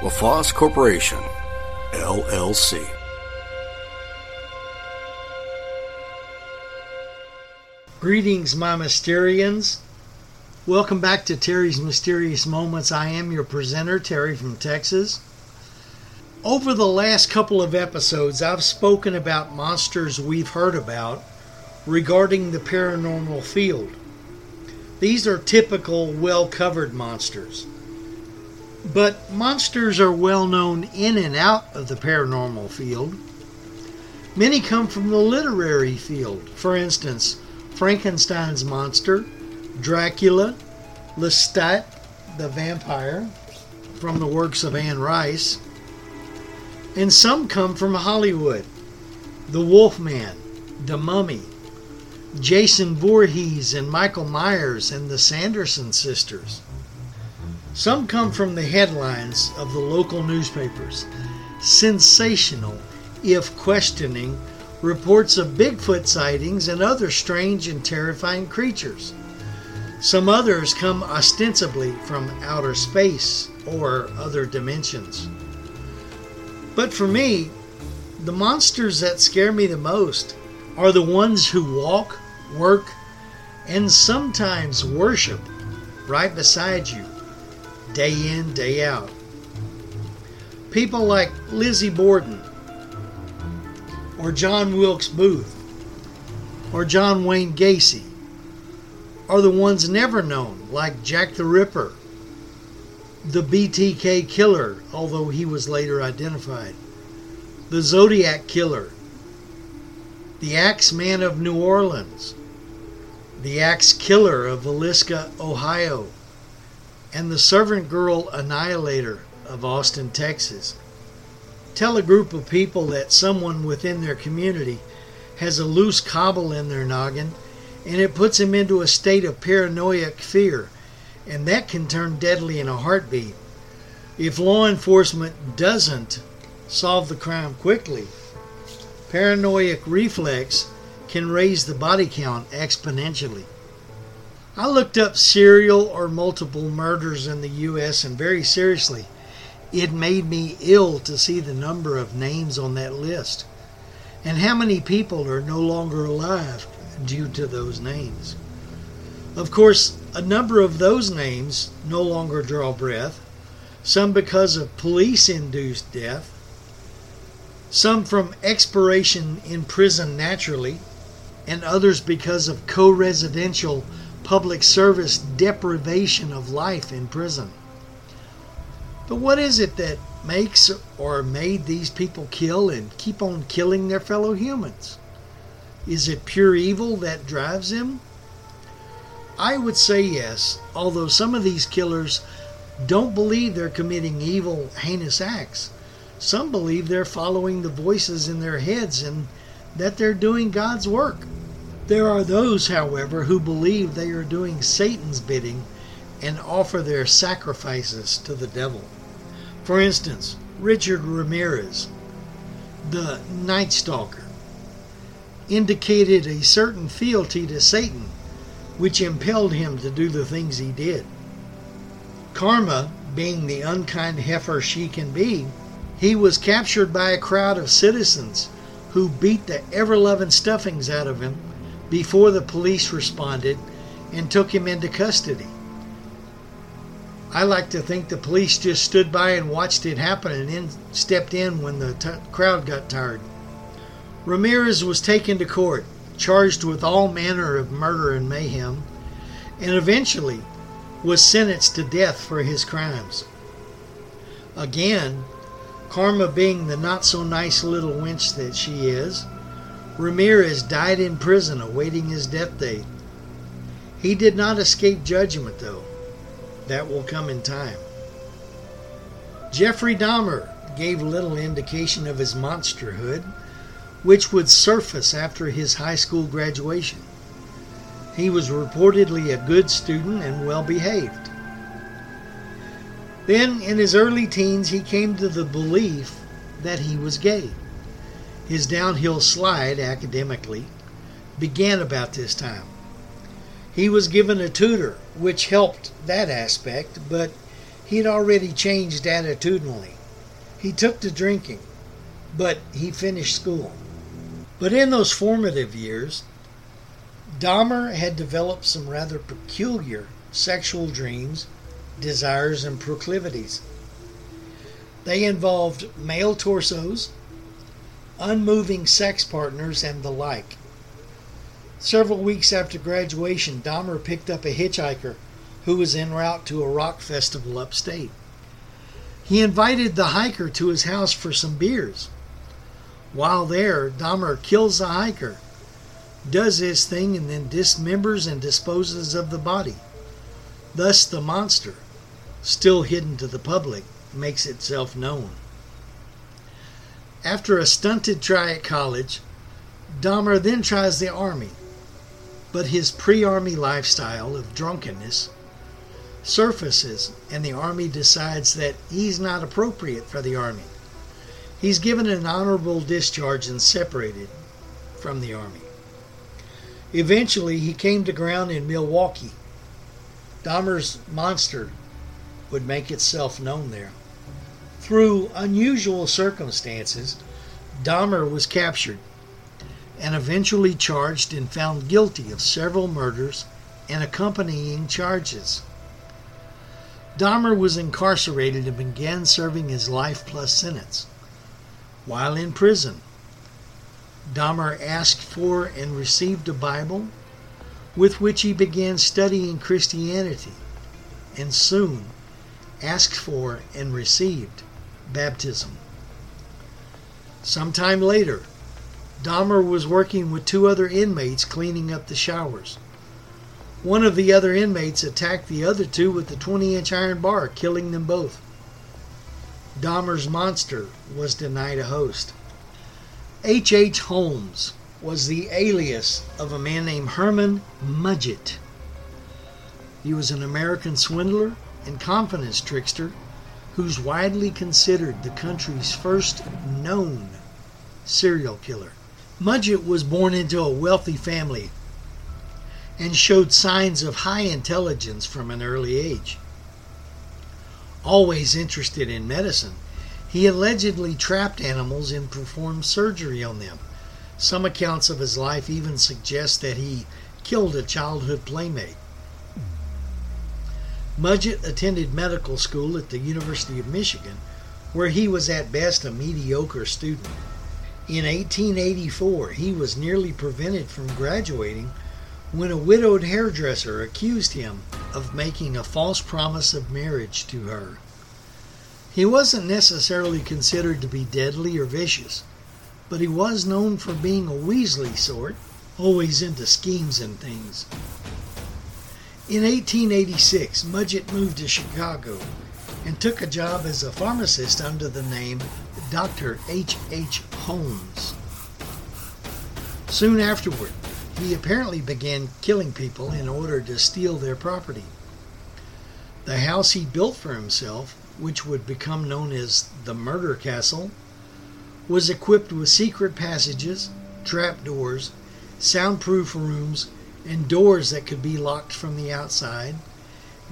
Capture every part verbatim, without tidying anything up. LaFosse Corporation, L L C. Greetings, my Mysterians. Welcome back to Terry's Mysterious Moments. I am your presenter, Terry from Texas. Over the last couple of episodes, I've spoken about monsters we've heard about regarding the paranormal field. These are typical, well-covered monsters. But monsters are well known in and out of the paranormal field. Many come from the literary field. For instance, Frankenstein's monster, Dracula, Lestat the Vampire, from the works of Anne Rice. And some come from Hollywood. The Wolfman, The Mummy, Jason Voorhees and Michael Myers and the Sanderson sisters. Some come from the headlines of the local newspapers. Sensational, if questioning, reports of Bigfoot sightings and other strange and terrifying creatures. Some others come ostensibly from outer space or other dimensions. But for me, the monsters that scare me the most are the ones who walk, work, and sometimes worship right beside you. Day in, day out. People like Lizzie Borden, or John Wilkes Booth, or John Wayne Gacy, are the ones never known, like Jack the Ripper, the B T K Killer, although he was later identified, the Zodiac Killer, the Axe Man of New Orleans, the Axe Killer of Villisca, Ohio, and the Servant Girl Annihilator of Austin, Texas. Tell a group of people that someone within their community has a loose cobble in their noggin, and it puts them into a state of paranoid fear, and that can turn deadly in a heartbeat. If law enforcement doesn't solve the crime quickly, paranoid reflex can raise the body count exponentially. I looked up serial or multiple murders in the U S and very seriously, it made me ill to see the number of names on that list and how many people are no longer alive due to those names. Of course, a number of those names no longer draw breath, some because of police-induced death, some from expiration in prison naturally, and others because of co-residential public service deprivation of life in prison. But what is it that makes or made these people kill and keep on killing their fellow humans? Is it pure evil that drives them? I would say yes, although some of these killers don't believe they're committing evil, heinous acts. Some believe they're following the voices in their heads and that they're doing God's work. There are those, however, who believe they are doing Satan's bidding and offer their sacrifices to the devil. For instance, Richard Ramirez, the Night Stalker, indicated a certain fealty to Satan, which impelled him to do the things he did. Karma, being the unkind heifer she can be, he was captured by a crowd of citizens who beat the ever-loving stuffings out of him before the police responded and took him into custody. I like to think the police just stood by and watched it happen and then stepped in when the t- crowd got tired. Ramirez was taken to court, charged with all manner of murder and mayhem, and eventually was sentenced to death for his crimes. Again, Karma being the not-so-nice little wench that she is, Ramirez died in prison awaiting his death date. He did not escape judgment, though. That will come in time. Jeffrey Dahmer gave little indication of his monsterhood, which would surface after his high school graduation. He was reportedly a good student and well-behaved. Then, in his early teens, he came to the belief that he was gay. His downhill slide academically began about this time. He was given a tutor, which helped that aspect, but he'd already changed attitudinally. He took to drinking, but he finished school. But in those formative years, Dahmer had developed some rather peculiar sexual dreams, desires, and proclivities. They involved male torsos, unmoving sex partners, and the like. Several weeks after graduation, Dahmer picked up a hitchhiker who was en route to a rock festival upstate. He invited the hiker to his house for some beers. While there, Dahmer kills the hiker, does his thing, and then dismembers and disposes of the body. Thus, the monster, still hidden to the public, makes itself known. After a stunted try at college, Dahmer then tries the army, but his pre-army lifestyle of drunkenness surfaces, and the army decides that he's not appropriate for the army. He's given an honorable discharge and separated from the army. Eventually, he came to ground in Milwaukee. Dahmer's monster would make itself known there. Through unusual circumstances, Dahmer was captured and eventually charged and found guilty of several murders and accompanying charges. Dahmer was incarcerated and began serving his life plus sentence. While in prison, Dahmer asked for and received a Bible, with which he began studying Christianity, and soon asked for and received baptism. Sometime later, Dahmer was working with two other inmates cleaning up the showers. One of the other inmates attacked the other two with a twenty-inch iron bar, killing them both. Dahmer's monster was denied a host. H. H. Holmes was the alias of a man named Herman Mudgett. He was an American swindler and confidence trickster who's widely considered the country's first known serial killer. Mudgett was born into a wealthy family and showed signs of high intelligence from an early age. Always interested in medicine, he allegedly trapped animals and performed surgery on them. Some accounts of his life even suggest that he killed a childhood playmate. Mudgett attended medical school at the University of Michigan, where he was at best a mediocre student. In eighteen eighty-four, he was nearly prevented from graduating when a widowed hairdresser accused him of making a false promise of marriage to her. He wasn't necessarily considered to be deadly or vicious, but he was known for being a weaselly sort, always into schemes and things. In eighteen eighty-six, Mudgett moved to Chicago and took a job as a pharmacist under the name Doctor H. H. Holmes. Soon afterward, he apparently began killing people in order to steal their property. The house he built for himself, which would become known as the Murder Castle, was equipped with secret passages, trapdoors, soundproof rooms, and doors that could be locked from the outside,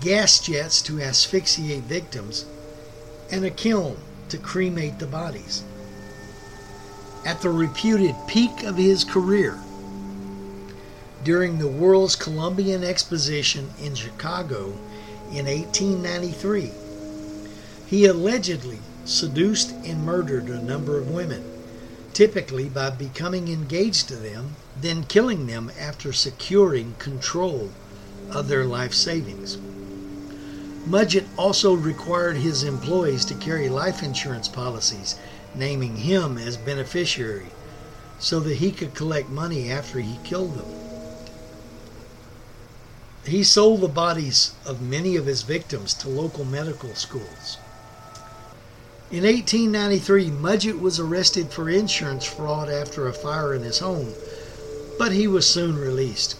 gas jets to asphyxiate victims, and a kiln to cremate the bodies. At the reputed peak of his career, during the World's Columbian Exposition in Chicago in eighteen ninety-three, he allegedly seduced and murdered a number of women, typically by becoming engaged to them, then killing them after securing control of their life savings. Mudgett also required his employees to carry life insurance policies, naming him as beneficiary, so that he could collect money after he killed them. He sold the bodies of many of his victims to local medical schools. In eighteen ninety-three, Mudgett was arrested for insurance fraud after a fire in his home, but he was soon released.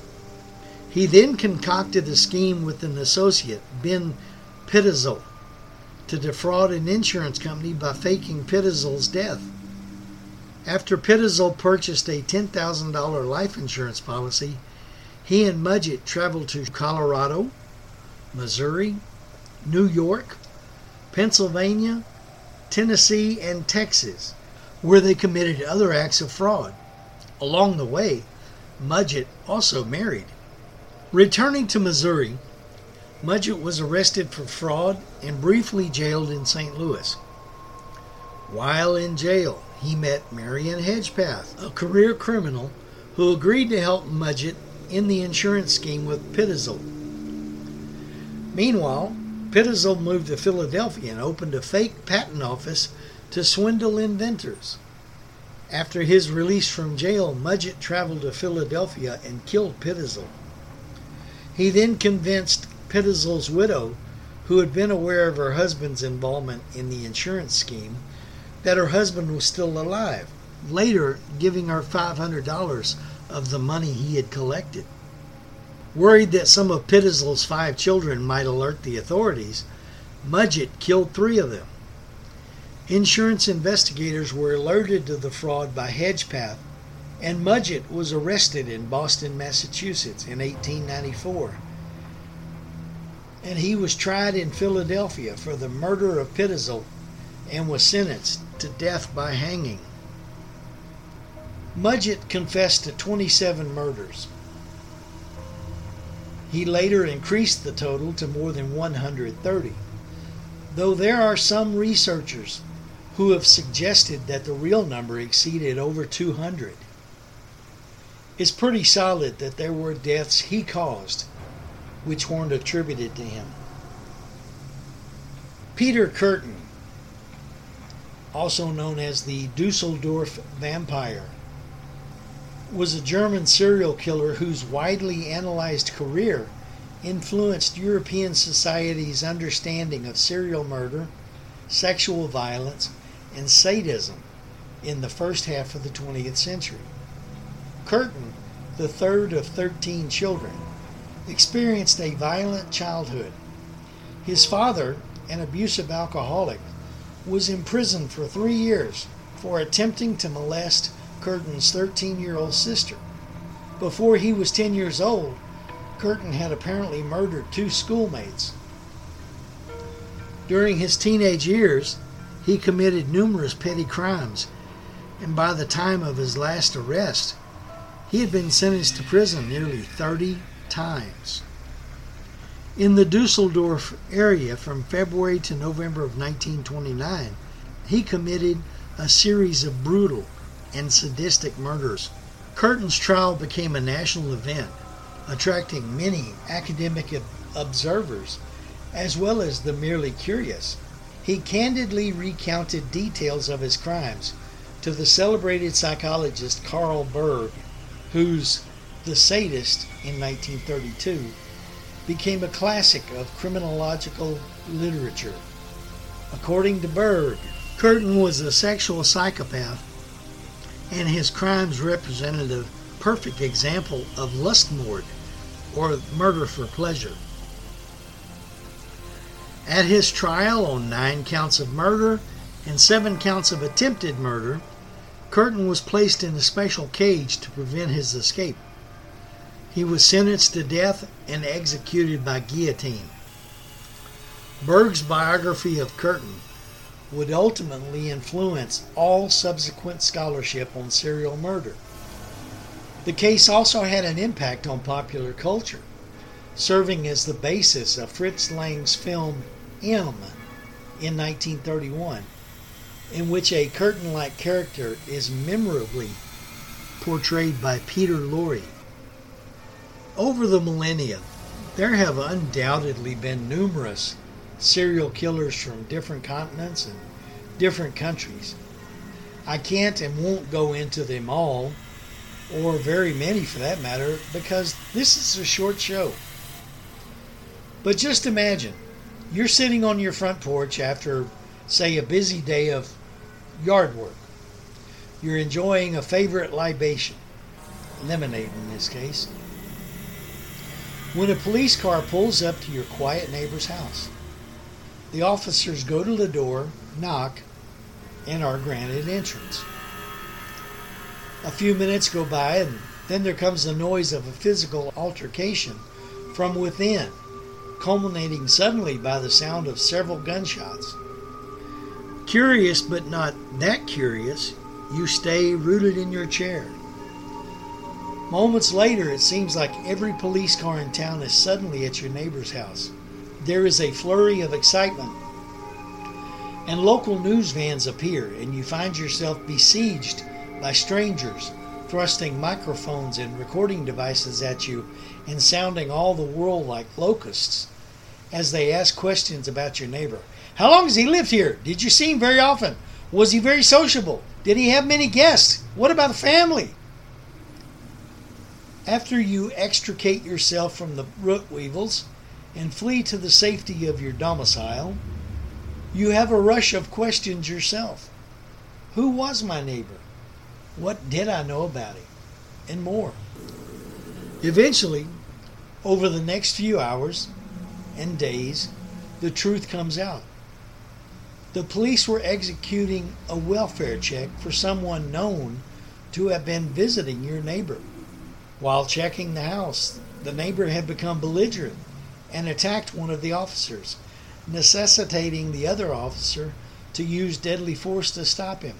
He then concocted a scheme with an associate, Ben Pitazole, to defraud an insurance company by faking Pitazole's death. After Pitazole purchased a ten thousand dollar life insurance policy, he and Mudgett traveled to Colorado, Missouri, New York, Pennsylvania, Tennessee, and Texas, where they committed other acts of fraud. Along the way, Mudgett also married. Returning to Missouri, Mudgett was arrested for fraud and briefly jailed in Saint Louis. While in jail, he met Marion Hedgepath, a career criminal who agreed to help Mudgett in the insurance scheme with Pitazole. Meanwhile, Pitazole moved to Philadelphia and opened a fake patent office to swindle inventors. After his release from jail, Mudgett traveled to Philadelphia and killed Pitazole. He then convinced Pitazole's widow, who had been aware of her husband's involvement in the insurance scheme, that her husband was still alive, later giving her five hundred dollars of the money he had collected. Worried that some of Pitazole's five children might alert the authorities, Mudgett killed three of them. Insurance investigators were alerted to the fraud by Hedgepath, and Mudgett was arrested in Boston, Massachusetts in eighteen ninety-four. And he was tried in Philadelphia for the murder of Pitazole and was sentenced to death by hanging. Mudgett confessed to twenty-seven murders. He later increased the total to more than one hundred thirty, though there are some researchers who have suggested that the real number exceeded over two hundred. It's pretty solid that there were deaths he caused, which weren't attributed to him. Peter Kürten, also known as the Dusseldorf Vampire, was a German serial killer whose widely analyzed career influenced European society's understanding of serial murder, sexual violence, and sadism in the first half of the twentieth century. Kürten, the third of thirteen children, experienced a violent childhood. His father, an abusive alcoholic, was imprisoned for three years for attempting to molest Kürten's thirteen-year-old sister. Before he was ten years old, Kürten had apparently murdered two schoolmates. During his teenage years, he committed numerous petty crimes, and by the time of his last arrest, he had been sentenced to prison nearly thirty times. In the Dusseldorf area from February to November of nineteen twenty-nine, he committed a series of brutal and sadistic murders. Kürten's trial became a national event, attracting many academic observers as well as the merely curious. He candidly recounted details of his crimes to the celebrated psychologist Carl Berg, whose The Sadist in nineteen thirty-two became a classic of criminological literature. According to Berg, Kürten was a sexual psychopath, and his crimes represented a perfect example of lustmord, or murder for pleasure. At his trial on nine counts of murder and seven counts of attempted murder, Kürten was placed in a special cage to prevent his escape. He was sentenced to death and executed by guillotine. Berg's biography of Kürten would ultimately influence all subsequent scholarship on serial murder. The case also had an impact on popular culture, serving as the basis of Fritz Lang's film M in nineteen thirty-one, in which a Kürten-like character is memorably portrayed by Peter Lorre. Over the millennia, there have undoubtedly been numerous serial killers from different continents and different countries. I can't and won't go into them all, or very many for that matter, because this is a short show. But just imagine, you're sitting on your front porch after say, a busy day of yard work. You're enjoying a favorite libation, lemonade in this case, when a police car pulls up to your quiet neighbor's house. The officers go to the door, knock, and are granted entrance. A few minutes go by, and then there comes the noise of a physical altercation from within, culminating suddenly by the sound of several gunshots. Curious, but not that curious, you stay rooted in your chair. Moments later, it seems like every police car in town is suddenly at your neighbor's house. There is a flurry of excitement, and local news vans appear, and you find yourself besieged by strangers, thrusting microphones and recording devices at you and sounding all the world like locusts as they ask questions about your neighbor. How long has he lived here? Did you see him very often? Was he very sociable? Did he have many guests? What about the family? After you extricate yourself from the root weevils and flee to the safety of your domicile, you have a rush of questions yourself. Who was my neighbor? What did I know about him? And more. Eventually, over the next few hours and days, the truth comes out. The police were executing a welfare check for someone known to have been visiting your neighbor. While checking the house, the neighbor had become belligerent and attacked one of the officers, necessitating the other officer to use deadly force to stop him.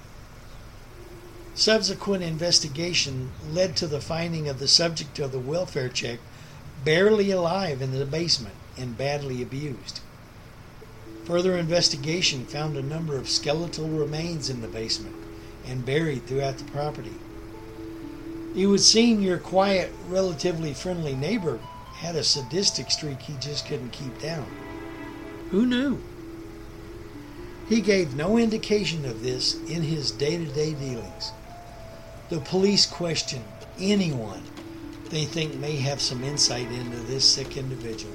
Subsequent investigation led to the finding of the subject of the welfare check barely alive in the basement and badly abused. Further investigation found a number of skeletal remains in the basement and buried throughout the property. It would seem your quiet, relatively friendly neighbor had a sadistic streak he just couldn't keep down. Who knew? He gave no indication of this in his day-to-day dealings. The police questioned anyone they think may have some insight into this sick individual.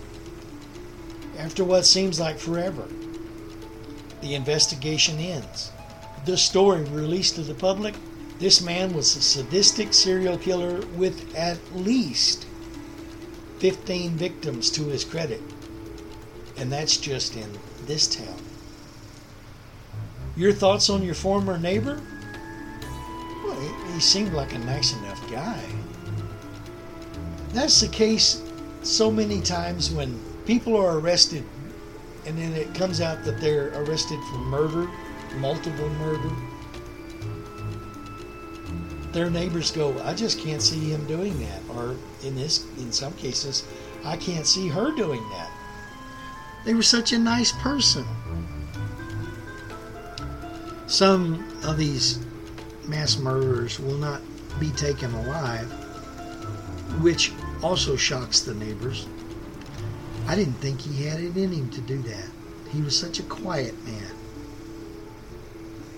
After what seems like forever, the investigation ends. The story released to the public: this man was a sadistic serial killer with at least fifteen victims to his credit. And that's just in this town. Your thoughts on your former neighbor? Well, he, he seemed like a nice enough guy. That's the case so many times when people are arrested and then it comes out that they're arrested for murder, multiple murder. Their neighbors go, I just can't see him doing that. Or in this, in some cases, I can't see her doing that. They were such a nice person. Some of these mass murderers will not be taken alive, which also shocks the neighbors. I didn't think he had it in him to do that. He was such a quiet man.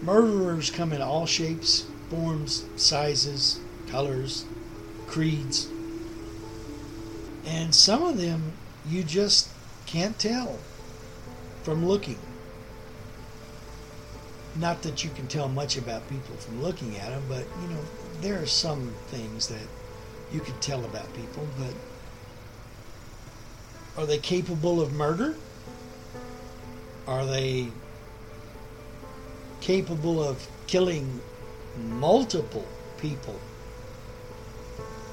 Murderers come in all shapes, forms, sizes, colors, creeds. And some of them you just can't tell from looking. Not that you can tell much about people from looking at them, but you know, there are some things that you can tell about people, but are they capable of murder? Are they capable of killing multiple people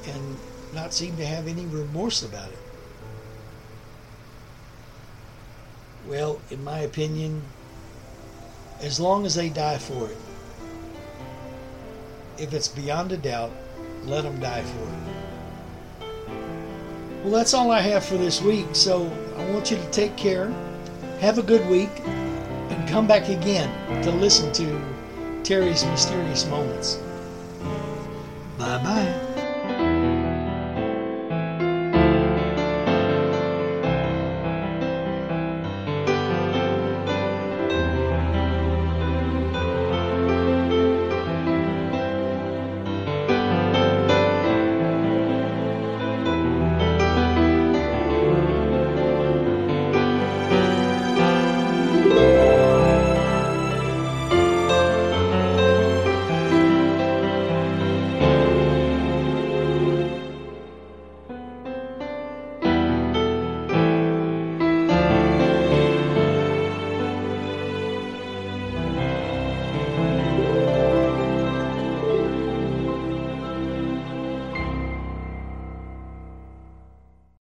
and not seem to have any remorse about it? Well, in my opinion, as long as they die for it, if it's beyond a doubt, let them die for it. Well, that's all I have for this week, so I want you to take care, have a good week, and come back again to listen to Terry's Mysterious Moments. Bye-bye.